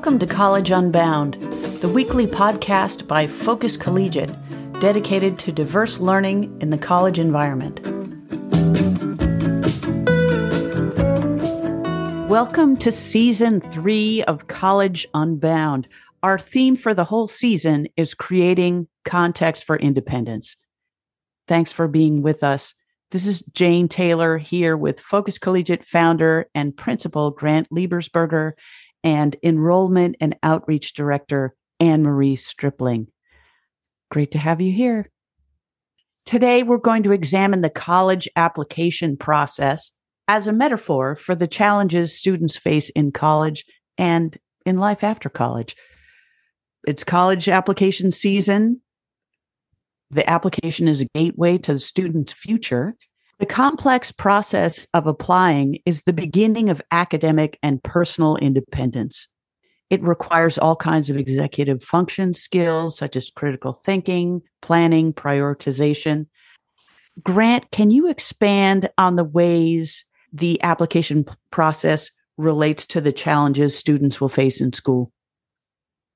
Welcome to College Unbound, the weekly podcast by Focus Collegiate, dedicated to diverse learning in the college environment. Welcome to Season 3 of College Unbound. Our theme for the whole season is creating context for independence. Thanks for being with us. This is Jane Taylor here with Focus Collegiate founder and principal Grant Liebersberger and enrollment and outreach director Ann-Marie Stripling. Great to have you here. Today, we're going to examine the college application process as a metaphor for the challenges students face in college and in life after college. It's college application season. The application is a gateway to the student's future. The complex process of applying is the beginning of academic and personal independence. It requires all kinds of executive function skills, such as critical thinking, planning, prioritization. Grant, can you expand on the ways the application process relates to the challenges students will face in school?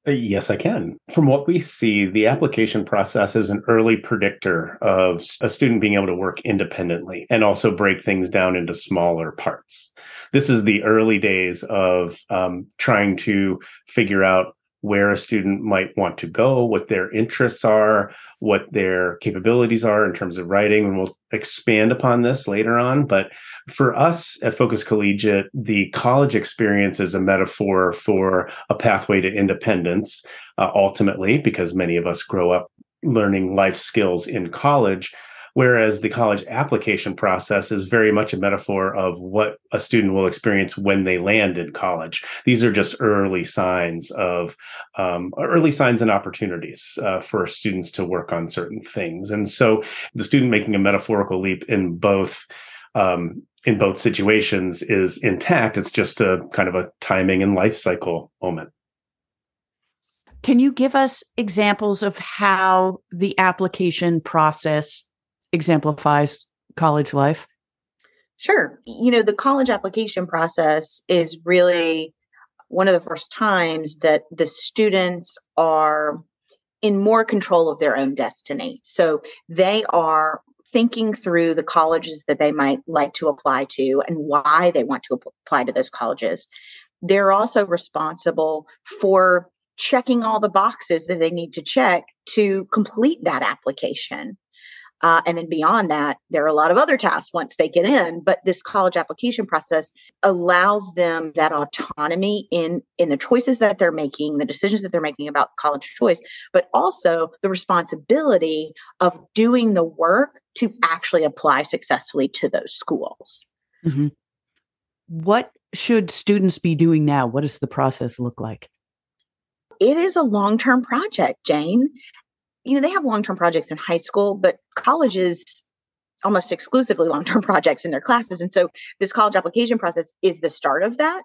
Yes, I can. From what we see, the application process is an early predictor of a student being able to work independently and also break things down into smaller parts. This is the early days of trying to figure out where a student might want to go, what their interests are, what their capabilities are in terms of writing. And we'll expand upon this later on. But for us at Focus Collegiate, the college experience is a metaphor for a pathway to independence, ultimately, because many of us grow up learning life skills in college, whereas the college application process is very much a metaphor of what a student will experience when they land in college. These are just early signs of and opportunities for students to work on certain things. And so the student making a metaphorical leap in both situations is intact. It's just a kind of a timing and life cycle moment. Can you give us examples of how the application process exemplifies college life? Sure. You know, the college application process is really one of the first times that the students are in more control of their own destiny. So they are thinking through the colleges that they might like to apply to and why they want to apply to those colleges. They're also responsible for checking all the boxes that they need to check to complete that application. And then beyond that, there are a lot of other tasks once they get in, but this college application process allows them that autonomy in the choices that they're making, the decisions that they're making about college choice, but also the responsibility of doing the work to actually apply successfully to those schools. Mm-hmm. What should students be doing now? What does the process look like? It is a long-term project, Jane. You know, they have long-term projects in high school, but college is almost exclusively long-term projects in their classes. And so this college application process is the start of that.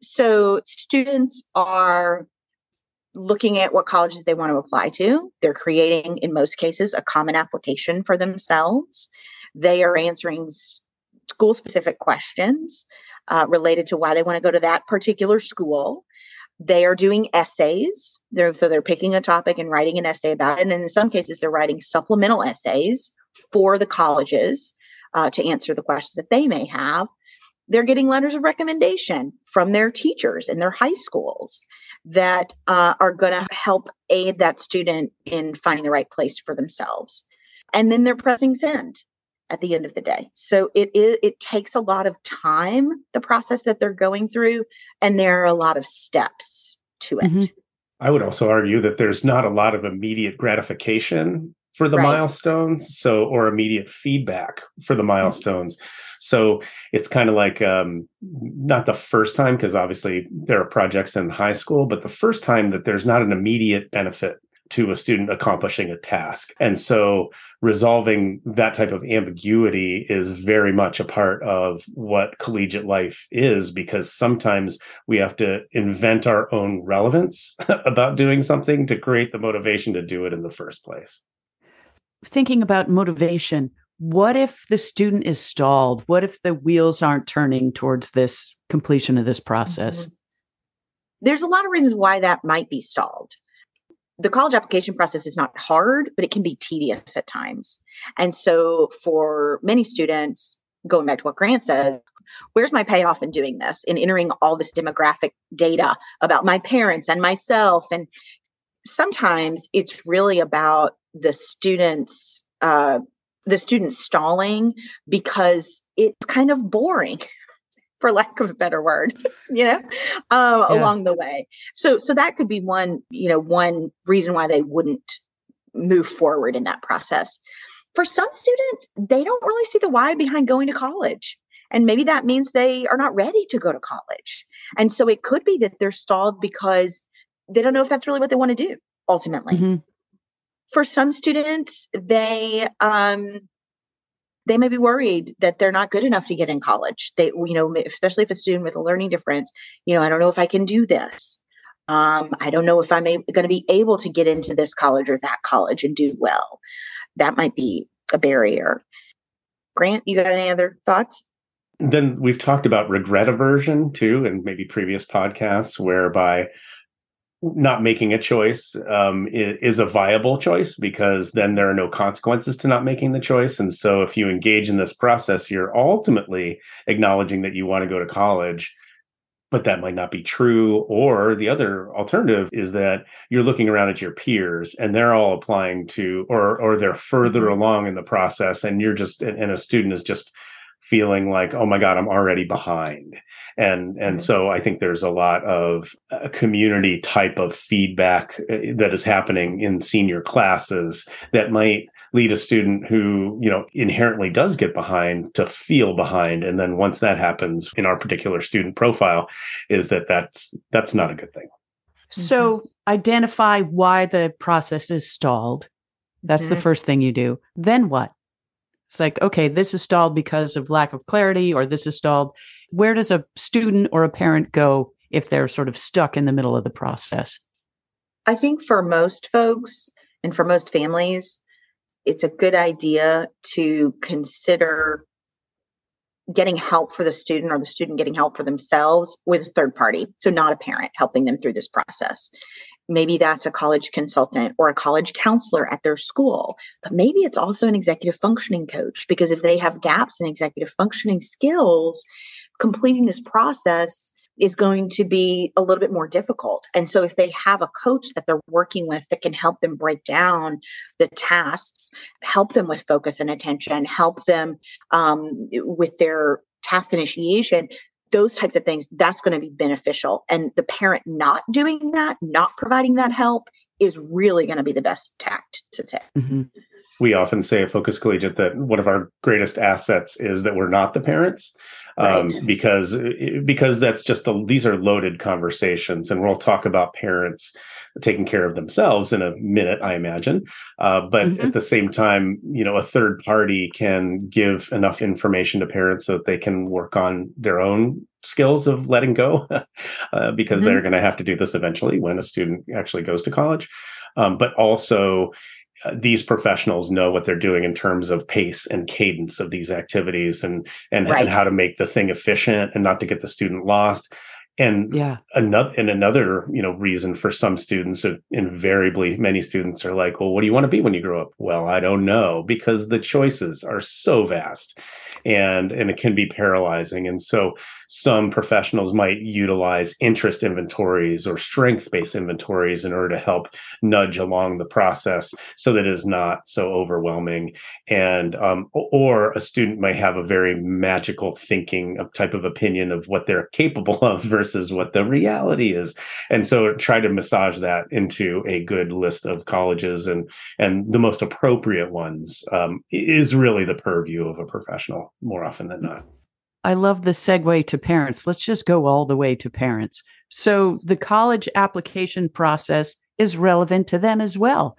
So students are looking at what colleges they want to apply to. They're creating, in most cases, a common application for themselves. They are answering school-specific questions related to why they want to go to that particular school. They are doing essays. So they're picking a topic and writing an essay about it. And in some cases, they're writing supplemental essays for the colleges to answer the questions that they may have. They're getting letters of recommendation from their teachers in their high schools that are going to help aid that student in finding the right place for themselves. And then they're pressing send at the end of the day. So it takes a lot of time, the process that they're going through, and there are a lot of steps to it. Mm-hmm. I would also argue that there's not a lot of immediate gratification for the milestones, or immediate feedback for the milestones. Mm-hmm. So it's kind of like not the first time, because obviously there are projects in high school, but the first time that there's not an immediate benefit to a student accomplishing a task. And so resolving that type of ambiguity is very much a part of what collegiate life is, because sometimes we have to invent our own relevance about doing something to create the motivation to do it in the first place. Thinking about motivation, what if the student is stalled? What if the wheels aren't turning towards this completion of this process? Mm-hmm. There's a lot of reasons why that might be stalled. The college application process is not hard, but it can be tedious at times. And so for many students, going back to what Grant says, where's my payoff in doing this, in entering all this demographic data about my parents and myself? And sometimes it's really about the students stalling because it's kind of boring, for lack of a better word, along the way. So that could be one reason why they wouldn't move forward in that process. For some students, they don't really see the why behind going to college. And maybe that means they are not ready to go to college. And so it could be that they're stalled because they don't know if that's really what they want to do ultimately. Mm-hmm. For some students, they may be worried that they're not good enough to get in college. They, especially if a student with a learning difference, I don't know if I can do this. I don't know if I'm going to be able to get into this college or that college and do well. That might be a barrier. Grant, you got any other thoughts? Then we've talked about regret aversion too, and maybe previous podcasts, whereby not making a choice is a viable choice, because then there are no consequences to not making the choice. And so if you engage in this process, you're ultimately acknowledging that you want to go to college, but that might not be true. Or the other alternative is that you're looking around at your peers and they're all applying to, or they're further along in the process, and you're just, and a student is just feeling like, oh my God, I'm already behind. And so I think there's a lot of community type of feedback that is happening in senior classes that might lead a student who, inherently does get behind to feel behind. And then once that happens in our particular student profile, is that's not a good thing. So identify why the process is stalled. That's the first thing you do. Then what? It's like, okay, this is stalled because of lack of clarity, or this is stalled. Where does a student or a parent go if they're sort of stuck in the middle of the process? I think for most folks and for most families, it's a good idea to consider getting help for the student, or the student getting help for themselves, with a third party. So not a parent helping them through this process. Maybe that's a college consultant or a college counselor at their school, but maybe it's also an executive functioning coach, because if they have gaps in executive functioning skills, completing this process is going to be a little bit more difficult. And so if they have a coach that they're working with that can help them break down the tasks, help them with focus and attention, help them with their task initiation, those types of things, that's going to be beneficial. And the parent not doing that, not providing that help, is really going to be the best tact to take. Mm-hmm. We often say at Focus Collegiate that one of our greatest assets is that we're not the parents, right. because that's just these are loaded conversations, and we'll talk about parents taking care of themselves in a minute, I imagine. But at the same time, a third party can give enough information to parents so that they can work on their own skills of letting go, because they're going to have to do this eventually when a student actually goes to college. But also, these professionals know what they're doing in terms of pace and cadence of these activities, and how to make the thing efficient and not to get the student lost. And another reason for some students, invariably many students are like, well, what do you want to be when you grow up? Well, I don't know, because the choices are so vast, and it can be paralyzing. And so some professionals might utilize interest inventories or strength-based inventories in order to help nudge along the process so that it is not so overwhelming. And or a student might have a very magical thinking type of opinion of what they're capable of versus what the reality is. And so try to massage that into a good list of colleges, and the most appropriate ones is really the purview of a professional more often than not. I love the segue to parents. Let's just go all the way to parents. So the college application process is relevant to them as well.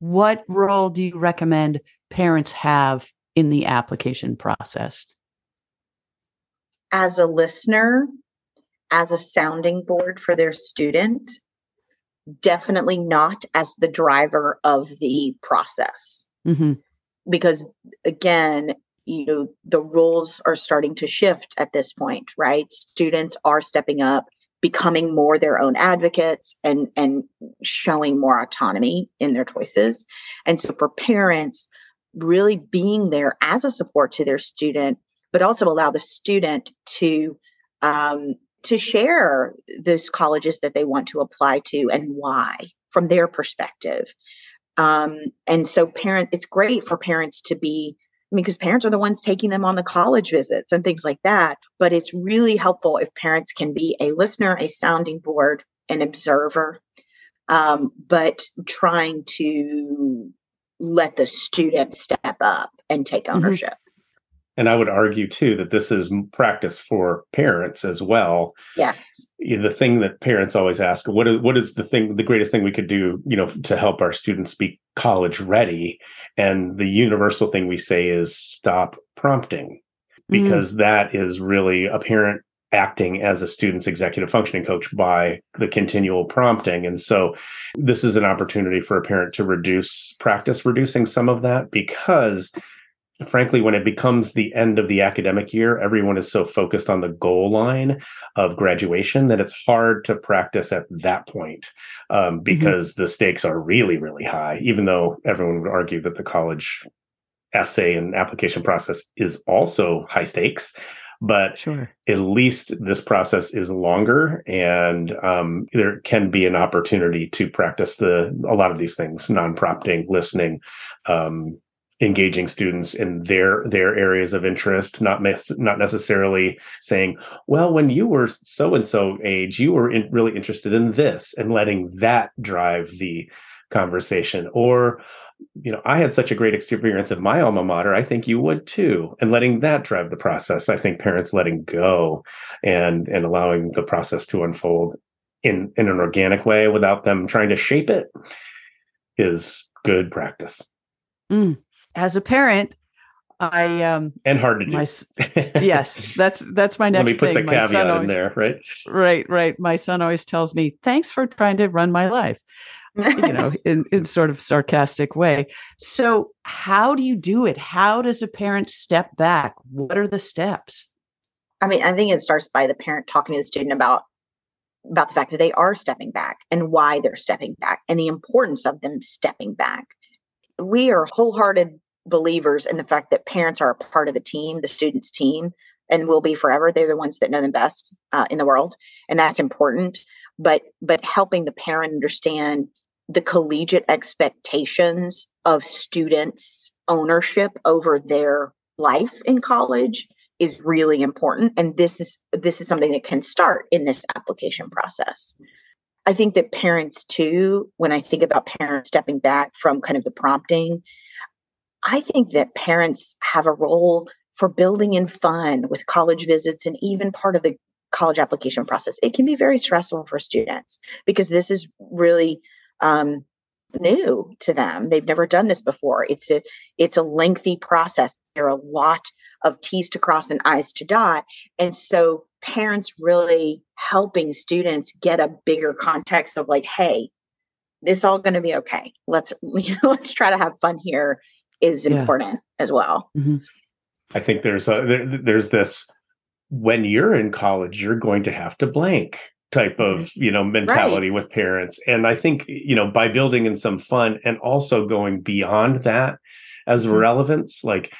What role do you recommend parents have in the application process? As a listener, as a sounding board for their student, definitely not as the driver of the process. Mm-hmm. Because again, the roles are starting to shift at this point, right? Students are stepping up becoming more their own advocates and showing more autonomy in their choices. And so for parents, really being there as a support to their student, but also allow the student to share those colleges that they want to apply to and why from their perspective. And so it's great for parents to be, because parents are the ones taking them on the college visits and things like that. But it's really helpful if parents can be a listener, a sounding board, an observer, but trying to let the student step up and take ownership. And I would argue, too, that this is practice for parents as well. Yes. The thing that parents always ask, what is the greatest thing we could do, to help our students be college ready? And the universal thing we say is stop prompting, because that is really a parent acting as a student's executive functioning coach by the continual prompting. And so this is an opportunity for a parent to practice reducing some of that, because frankly, when it becomes the end of the academic year, everyone is so focused on the goal line of graduation that it's hard to practice at that point, because the stakes are really, really high, even though everyone would argue that the college essay and application process is also high stakes. But sure, at least this process is longer, and there can be an opportunity to practice a lot of these things: non-prompting, listening, engaging students in their areas of interest, not necessarily saying, well, when you were so-and-so age, you were really interested in this, and letting that drive the conversation. Or, I had such a great experience of my alma mater, I think you would too, and letting that drive the process. I think parents letting go and allowing the process to unfold in an organic way without them trying to shape it is good practice. Mm. As a parent, I and hard to do. Yes, that's my next thing. Let me put the caveat in there, right? Right. My son always tells me, "Thanks for trying to run my life," in sort of sarcastic way. So, how do you do it? How does a parent step back? What are the steps? I think it starts by the parent talking to the student about the fact that they are stepping back and why they're stepping back and the importance of them stepping back. We are wholehearted believers in the fact that parents are a part of the team, the student's team, and will be forever. They're the ones that know them best in the world, and that's important. But helping the parent understand the collegiate expectations of students' ownership over their life in college is really important, and this is something that can start in this application process. I think that parents too, when I think about parents stepping back from kind of the prompting, I think that parents have a role for building in fun with college visits and even part of the college application process. It can be very stressful for students because this is really new to them. They've never done this before. It's a lengthy process. There are a lot of T's to cross and I's to dot. And so parents really helping students get a bigger context of like, hey, it's all going to be okay. Let's try to have fun here is important as well. Mm-hmm. I think there's this, when you're in college, you're going to have to blank type of, mentality with parents. And I think, by building in some fun and also going beyond that as relevance, like,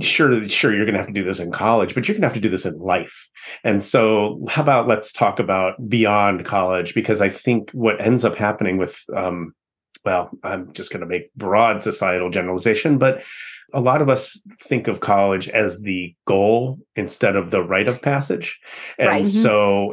Sure, you're going to have to do this in college, but you're going to have to do this in life. And so how about let's talk about beyond college? Because I think what ends up happening with, I'm just going to make broad societal generalization, but a lot of us think of college as the goal instead of the rite of passage. And so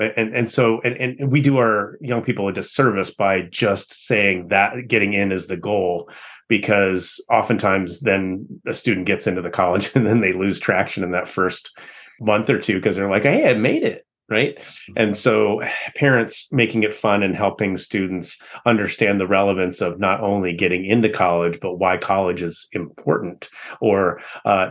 we do our young people a disservice by just saying that getting in is the goal, because oftentimes then a student gets into the college and then they lose traction in that first month or two because they're like, hey, I made it, right? And so parents making it fun and helping students understand the relevance of not only getting into college, but why college is important or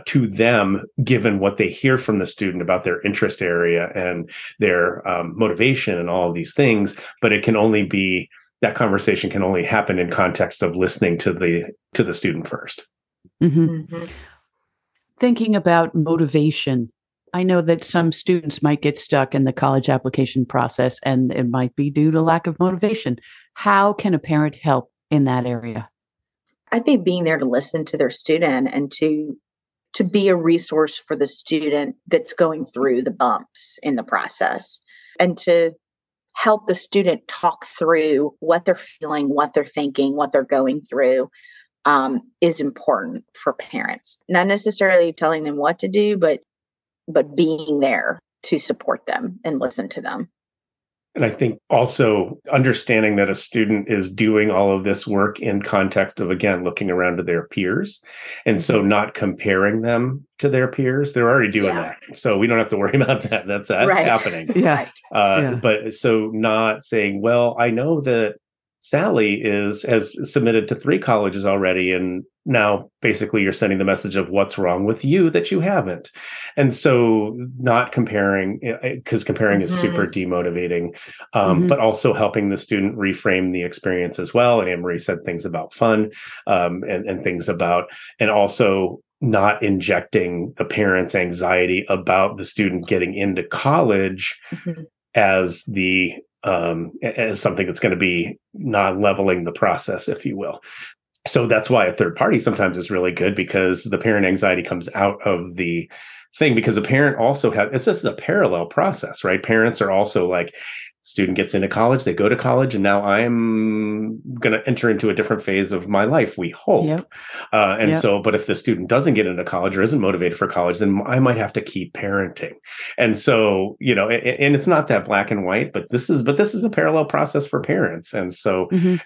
to them, given what they hear from the student about their interest area and their motivation and all of these things. But it can only be that conversation can only happen in context of listening to the student first. Mm-hmm. Mm-hmm. Thinking about motivation I know that some students might get stuck in the college application process, and it might be due to lack of motivation. How can a parent help in that area? I think being there to listen to their student and to be a resource for the student that's going through the bumps in the process, and to help the student talk through what they're feeling, what they're thinking, what they're going through is important for parents. Not necessarily telling them what to do, but being there to support them and listen to them. And I think also understanding that a student is doing all of this work in context of, again, looking around to their peers. And so not comparing them to their peers. They're already doing that. So we don't have to worry about that. That's right. Happening. Yeah. But so not saying, well, I know that Sally has submitted to 3 colleges already, and now basically you're sending the message of what's wrong with you that you haven't. And so not comparing, because comparing is super demotivating, but also helping the student reframe the experience as well. And Ann-Marie said things about fun and things about, and also not injecting the parent's anxiety about the student getting into college as the as something that's going to be not leveling the process, if you will. So that's why a third party sometimes is really good, because the parent anxiety comes out of the thing, because the parent also has, it's just a parallel process, right? Parents are also like, student gets into college, they go to college, and now I'm going to enter into a different phase of my life, we hope. So, but if the student doesn't get into college or isn't motivated for college, then I might have to keep parenting. And so, you know, and it's not that black and white, but this is a parallel process for parents. And so no,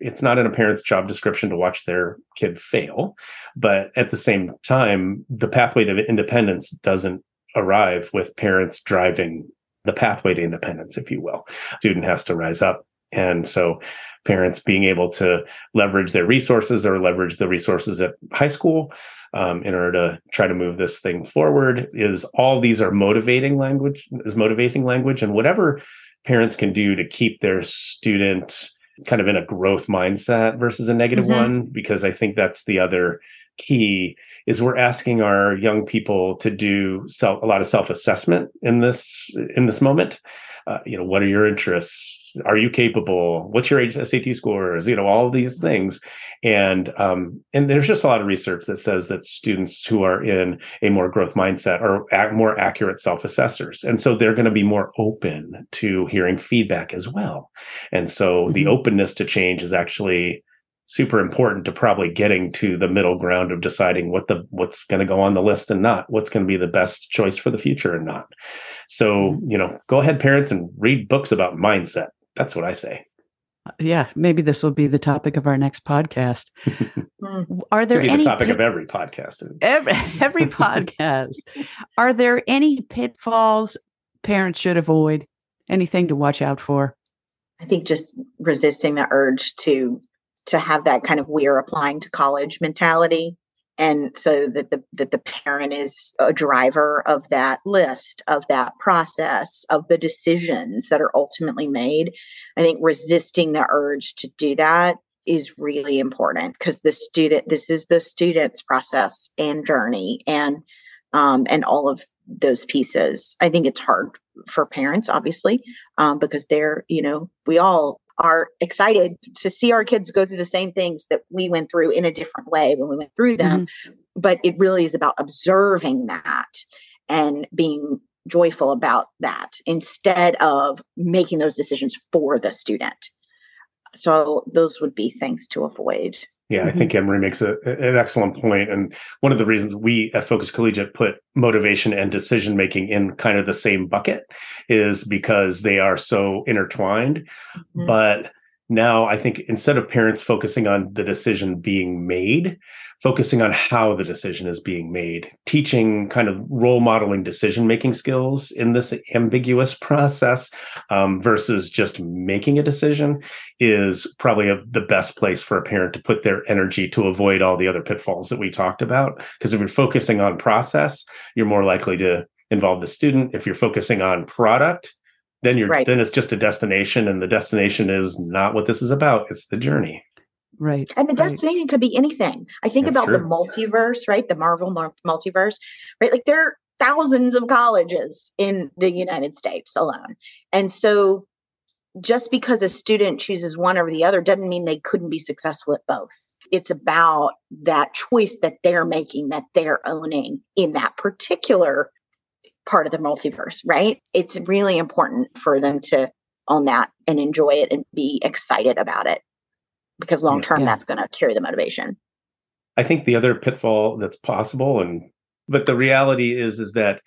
it's not in a parent's job description to watch their kid fail. But at the same time, the pathway to independence doesn't arrive with parents driving the pathway to independence, if you will. Student has to rise up. And so parents being able to leverage their resources or leverage the resources at high school in order to try to move this thing forward is motivating language. And whatever parents can do to keep their student kind of in a growth mindset versus a negative one, because I think that's the other key, is we're asking our young people to do a lot of self-assessment in this moment. What are your interests? Are you capable? What's your SAT scores? You know, all of these things. And there's just a lot of research that says that students who are in a more growth mindset are more accurate self-assessors. And so they're going to be more open to hearing feedback as well. And so the openness to change is actually super important to probably getting to the middle ground of deciding what's going to go on the list and not, what's going to be the best choice for the future and not. So, go ahead, parents, and read books about mindset. That's what I say. Yeah, maybe this will be the topic of our next podcast. Are there the topic of every podcast? Every podcast. Are there any pitfalls parents should avoid? Anything to watch out for? I think just resisting the urge to have that kind of we're applying to college mentality. And so that the parent is a driver of that list, of that process, of the decisions that are ultimately made. I think resisting the urge to do that is really important, because this is the student's process and journey and all of those pieces. I think it's hard for parents, obviously, because they're, we all are excited to see our kids go through the same things that we went through in a different way when we went through them. But it really is about observing that and being joyful about that instead of making those decisions for the student. So those would be things to avoid. Yeah, I think Emory makes an excellent point. And one of the reasons we at Focus Collegiate put motivation and decision-making in kind of the same bucket is because they are so intertwined. But now I think instead of parents focusing on the decision being made, focusing on how the decision is being made, teaching kind of role modeling decision-making skills in this ambiguous process versus just making a decision is probably the best place for a parent to put their energy to avoid all the other pitfalls that we talked about. Because if you're focusing on process, you're more likely to involve the student. If you're focusing on product, then then it's just a destination, and the destination is not what this is about. It's the journey. Right. And the destination could be anything. I think That's about true. The multiverse, right? The Marvel multiverse, right? Like thousands of colleges in the United States alone. And so just because a student chooses one over the other doesn't mean they couldn't be successful at both. It's about that choice that they're making, that they're owning in that particular part of the multiverse, right? It's really important for them to own that and enjoy it and be excited about it, because long-term, that's going to carry the motivation. I think the other pitfall that's possible, but the reality is that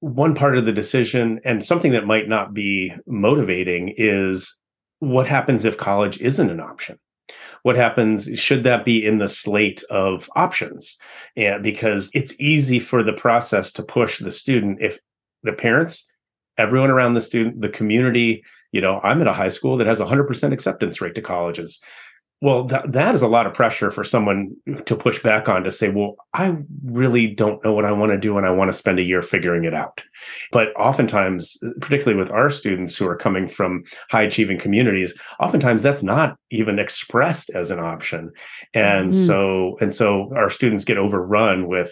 one part of the decision and something that might not be motivating is what happens if college isn't an option? What happens, should that be in the slate of options? And because it's easy for the process to push the student if the parents, everyone around the student, the community, I'm at a high school that has 100% acceptance rate to colleges. Well, that is a lot of pressure for someone to push back on, to say, well, I really don't know what I want to do, and I want to spend a year figuring it out. But oftentimes, particularly with our students who are coming from high-achieving communities, oftentimes that's not even expressed as an option. And so our students get overrun with,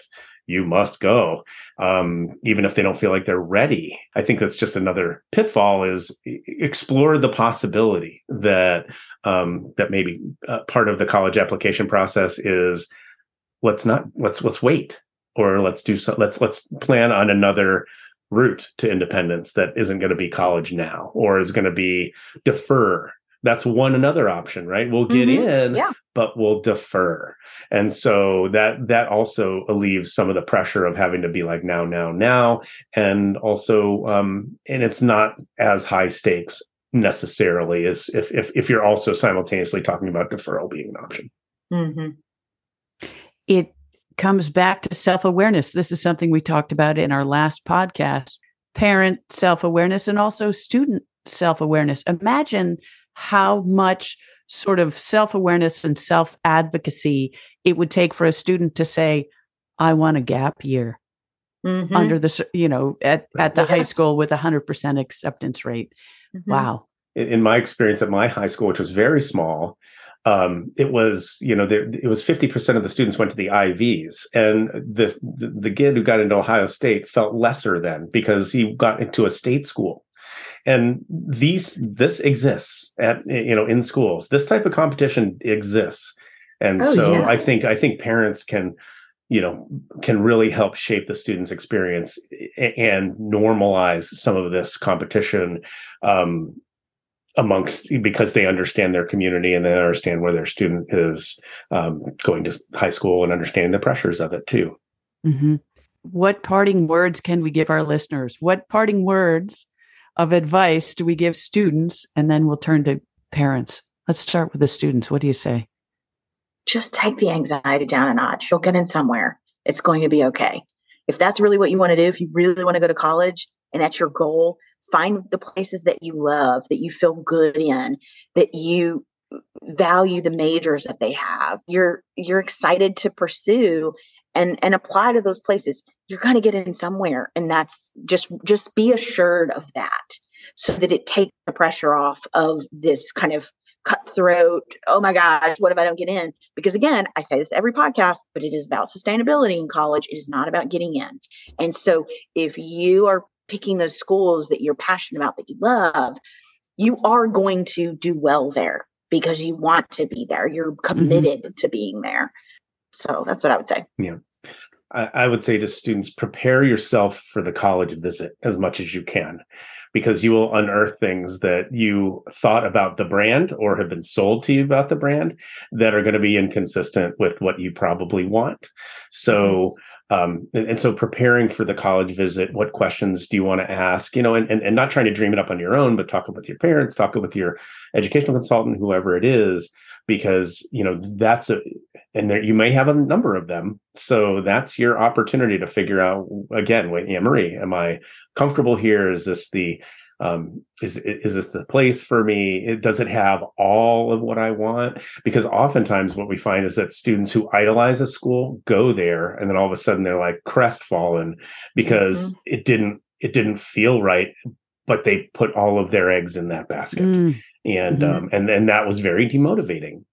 you must go, even if they don't feel like they're ready. I think that's just another pitfall, is explore the possibility that that maybe part of the college application process is let's wait, or let's plan on another route to independence that isn't going to be college now, or is going to be defer. That's another option, right? We'll get in, but we'll defer. And so that also alleviates some of the pressure of having to be like now. And also, and it's not as high stakes necessarily as if you're also simultaneously talking about deferral being an option. Mm-hmm. It comes back to self-awareness. This is something we talked about in our last podcast, parent self-awareness and also student self-awareness. Imagine how much sort of self-awareness and self-advocacy it would take for a student to say, I want a gap year under the, at the high school with 100% acceptance rate. Mm-hmm. Wow. In my experience at my high school, which was very small, it was, it was 50% of the students went to the IVs, and the kid who got into Ohio State felt lesser than because he got into a state school. And this exists at, in schools. This type of competition exists. And I think parents can really help shape the student's experience and normalize some of this competition amongst, because they understand their community and they understand where their student is going to high school and understanding the pressures of it too. Mm-hmm. What parting words can we give our listeners? What parting words of advice do we give students? And then we'll turn to parents. Let's start with the students. What do you say? Just take the anxiety down a notch. You'll get in somewhere. It's going to be okay. If that's really what you want to do, if you really want to go to college and that's your goal, find the places that you love, that you feel good in, that you value the majors that they have, you're excited to pursue, and apply to those places. You're going to get in somewhere. And that's just be assured of that, so that it takes the pressure off of this kind of cutthroat, oh my gosh, what if I don't get in? Because again, I say this every podcast, but it is about sustainability in college. It is not about getting in. And so if you are picking those schools that you're passionate about, that you love, you are going to do well there because you want to be there. You're committed to being there. So that's what I would say. Yeah. I would say to students, prepare yourself for the college visit as much as you can, because you will unearth things that you thought about the brand or have been sold to you about the brand that are going to be inconsistent with what you probably want. So, so preparing for the college visit, what questions do you want to ask, and not trying to dream it up on your own, but talking with your parents, talking with your educational consultant, whoever it is, because, that's you may have a number of them. So that's your opportunity to figure out, again, wait, Ann-Marie, am I comfortable here? Is this the, is this the place for me? Does it have all of what I want? Because oftentimes what we find is that students who idolize a school go there, and then all of a sudden they're like crestfallen because it didn't feel right, but they put all of their eggs in that basket. Mm. And and that was very demotivating.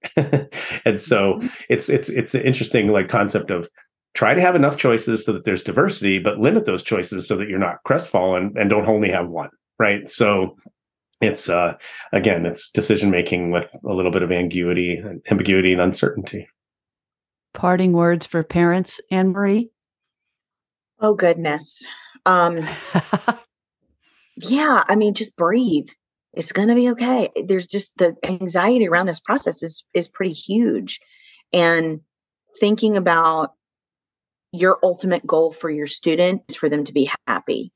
And so it's the interesting like concept of try to have enough choices so that there's diversity, but limit those choices so that you're not crestfallen and don't only have one, right? So it's, again, it's decision-making with a little bit of ambiguity and uncertainty. Parting words for parents, Ann-Marie? Oh, goodness. Yeah, I mean, just breathe. It's going to be okay. There's just the anxiety around this process is pretty huge. And thinking about your ultimate goal for your student is for them to be happy.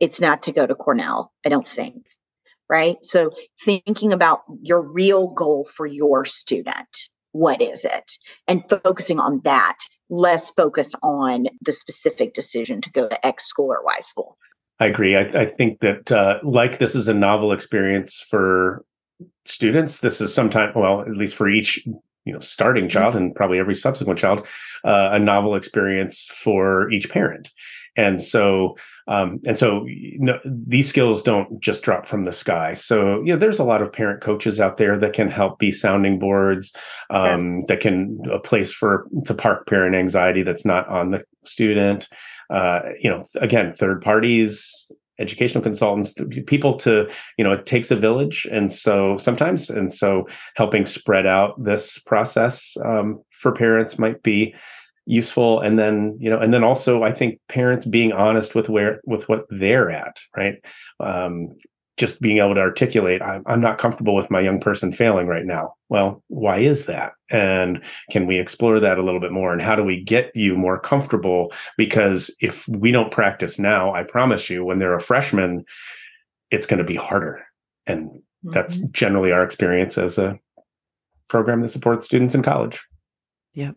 It's not to go to Cornell, I don't think, right? So thinking about your real goal for your student, what is it? And focusing on that, less focused on the specific decision to go to X school or Y school. I agree. I think that like this is a novel experience for students, this is sometimes, well, at least for each starting child and probably every subsequent child, a novel experience for each parent. And so these skills don't just drop from the sky. So, there's a lot of parent coaches out there that can help be sounding boards, that can a place to park parent anxiety that's not on the student. Again, third parties, educational consultants, people to, it takes a village. And so helping spread out this process for parents might be useful. And then also I think parents being honest with what they're at, right? Just being able to articulate, I'm not comfortable with my young person failing right now. Well, why is that? And can we explore that a little bit more? And how do we get you more comfortable? Because if we don't practice now, I promise you, when they're a freshman, it's going to be harder. And that's generally our experience as a program that supports students in college. Yep.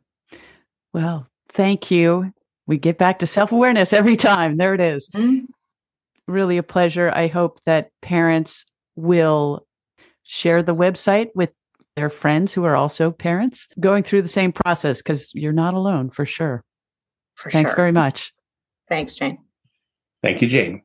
Well, thank you. We get back to self-awareness every time. There it is. Mm-hmm. Really a pleasure. I hope that parents will share the website with their friends who are also parents going through the same process, because you're not alone for sure. Thanks very much. Thanks, Jane. Thank you, Jane.